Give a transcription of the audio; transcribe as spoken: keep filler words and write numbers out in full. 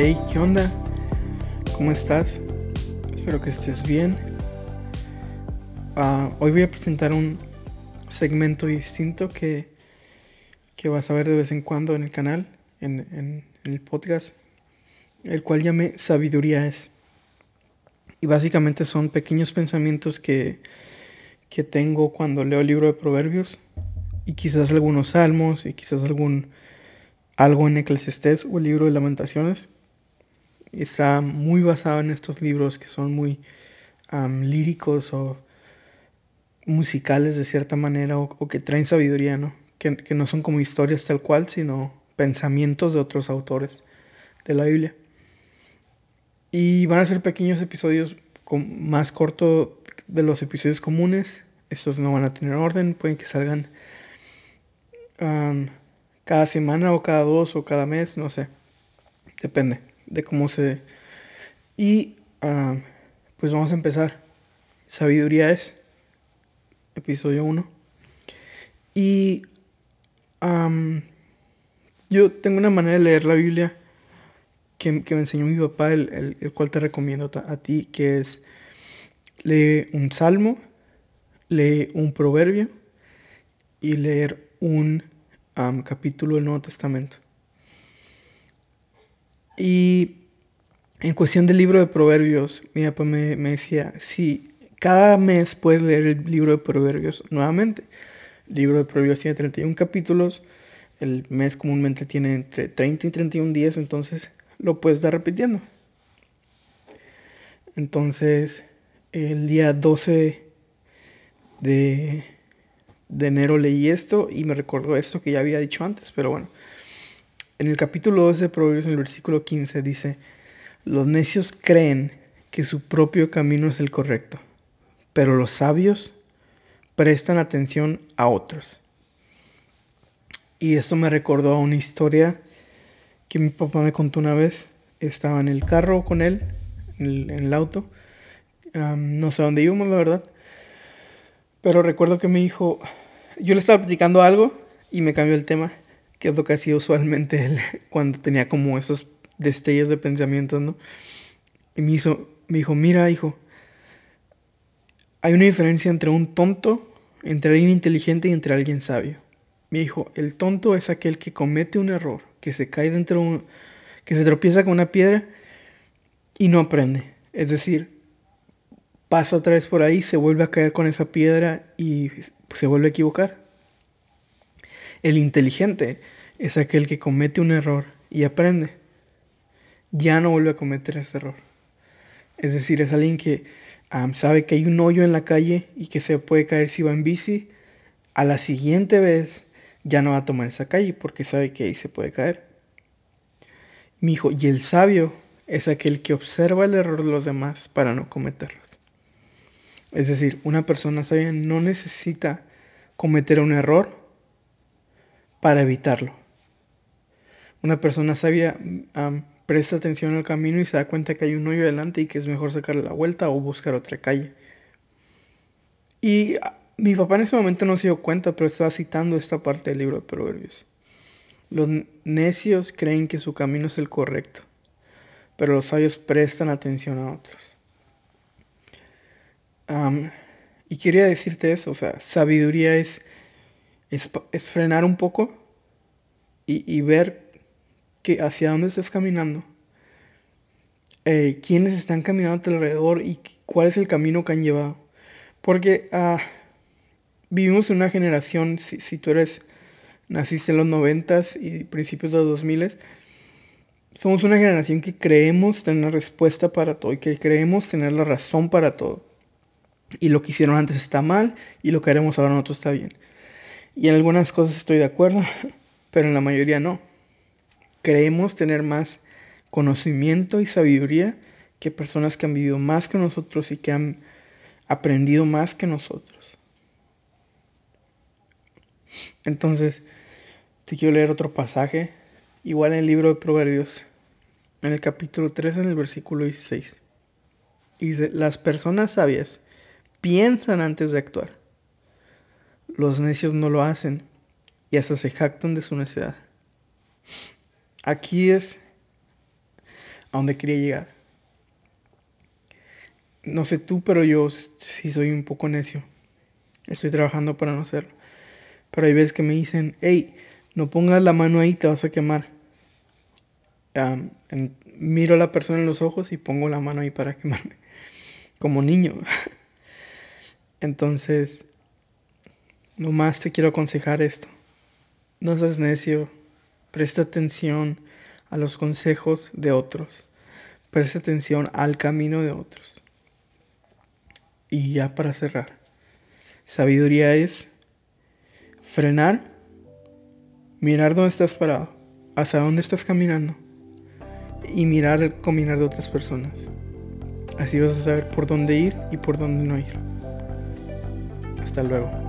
Hey, ¿qué onda? ¿Cómo estás? Espero que estés bien. Uh, hoy voy a presentar un segmento distinto que, que vas a ver de vez en cuando en el canal, en, en, en el podcast, el cual llamé Sabiduría Es. Y básicamente son pequeños pensamientos que, que tengo cuando leo el libro de Proverbios, y quizás algunos salmos, y quizás algún algo en Eclesiastés o el libro de Lamentaciones. Está muy basado en estos libros que son muy um, líricos o musicales de cierta manera, o, o que traen sabiduría, ¿no? Que, que no son como historias tal cual, sino pensamientos de otros autores de la Biblia. Y van a ser pequeños episodios con, más cortos de los episodios comunes. Estos no van a tener orden, pueden que salgan um, cada semana o cada dos o cada mes, no sé. Depende de cómo se dé. Y uh, pues vamos a empezar. Sabiduría Es, episodio uno. Y um, yo tengo una manera de leer la Biblia que, que me enseñó mi papá, el, el, el cual te recomiendo a ti, que es: lee un salmo, lee un proverbio y leer un um, capítulo del Nuevo Testamento. Y en cuestión del libro de Proverbios, mi papá me, me decía, si cada mes puedes leer el libro de Proverbios nuevamente. El libro de Proverbios tiene treinta y uno capítulos, el mes comúnmente tiene entre treinta y treinta y uno días, entonces lo puedes estar repitiendo. Entonces, el día doce de, de enero leí esto y me recordó esto que ya había dicho antes, pero bueno. En el capítulo doce de Proverbios, en el versículo quince, dice: los necios creen que su propio camino es el correcto, pero los sabios prestan atención a otros. Y esto me recordó a una historia que mi papá me contó una vez. Estaba en el carro con él, en el, en el auto. Um, no sé dónde íbamos, la verdad. Pero recuerdo que me dijo... Yo le estaba platicando algo y me cambió el tema, que es lo que hacía usualmente él cuando tenía como esos destellos de pensamientos, ¿no? Y me, hizo, me dijo, mira, hijo, hay una diferencia entre un tonto, entre alguien inteligente y entre alguien sabio. Me dijo, el tonto es aquel que comete un error, que se cae dentro, un, que se tropieza con una piedra y no aprende. Es decir, pasa otra vez por ahí, se vuelve a caer con esa piedra y se vuelve a equivocar. El inteligente es aquel que comete un error y aprende. Ya no vuelve a cometer ese error. Es decir, es alguien que um, sabe que hay un hoyo en la calle y que se puede caer si va en bici. A la siguiente vez ya no va a tomar esa calle porque sabe que ahí se puede caer. Me dijo, y el sabio es aquel que observa el error de los demás para no cometerlos. Es decir, una persona sabia no necesita cometer un error para evitarlo. Una persona sabia um, presta atención al camino y se da cuenta que hay un hoyo adelante y que es mejor sacarle la vuelta o buscar otra calle. Y uh, mi papá en ese momento no se dio cuenta, pero estaba citando esta parte del libro de Proverbios. Los necios creen que su camino es el correcto, pero los sabios prestan atención a otros. Um, y quería decirte eso, o sea, sabiduría es... Es, es frenar un poco y, y ver que hacia dónde estás caminando, eh, quiénes están caminando a tu alrededor y cuál es el camino que han llevado. Porque uh, vivimos en una generación, si, si tú eres, naciste en los noventas y principios de los dos miles, somos una generación que creemos tener la respuesta para todo y que creemos tener la razón para todo. Y lo que hicieron antes está mal y lo que haremos ahora nosotros está bien. Y en algunas cosas estoy de acuerdo, pero en la mayoría no. Creemos tener más conocimiento y sabiduría que personas que han vivido más que nosotros y que han aprendido más que nosotros. Entonces, te quiero leer otro pasaje, igual en el libro de Proverbios, en el capítulo tres, en el versículo dieciséis. Dice, las personas sabias piensan antes de actuar. Los necios no lo hacen y hasta se jactan de su necedad. Aquí es a dónde quería llegar. No sé tú, pero yo sí soy un poco necio. Estoy trabajando para no serlo. Pero hay veces que me dicen, hey, no pongas la mano ahí, te vas a quemar. Um, en, miro a la persona en los ojos y pongo la mano ahí para quemarme. Como niño. Entonces, nomás te quiero aconsejar esto. No seas necio. Presta atención a los consejos de otros. Presta atención al camino de otros. Y ya para cerrar. Sabiduría es frenar, mirar dónde estás parado, hacia dónde estás caminando y mirar el caminar de otras personas. Así vas a saber por dónde ir y por dónde no ir. Hasta luego.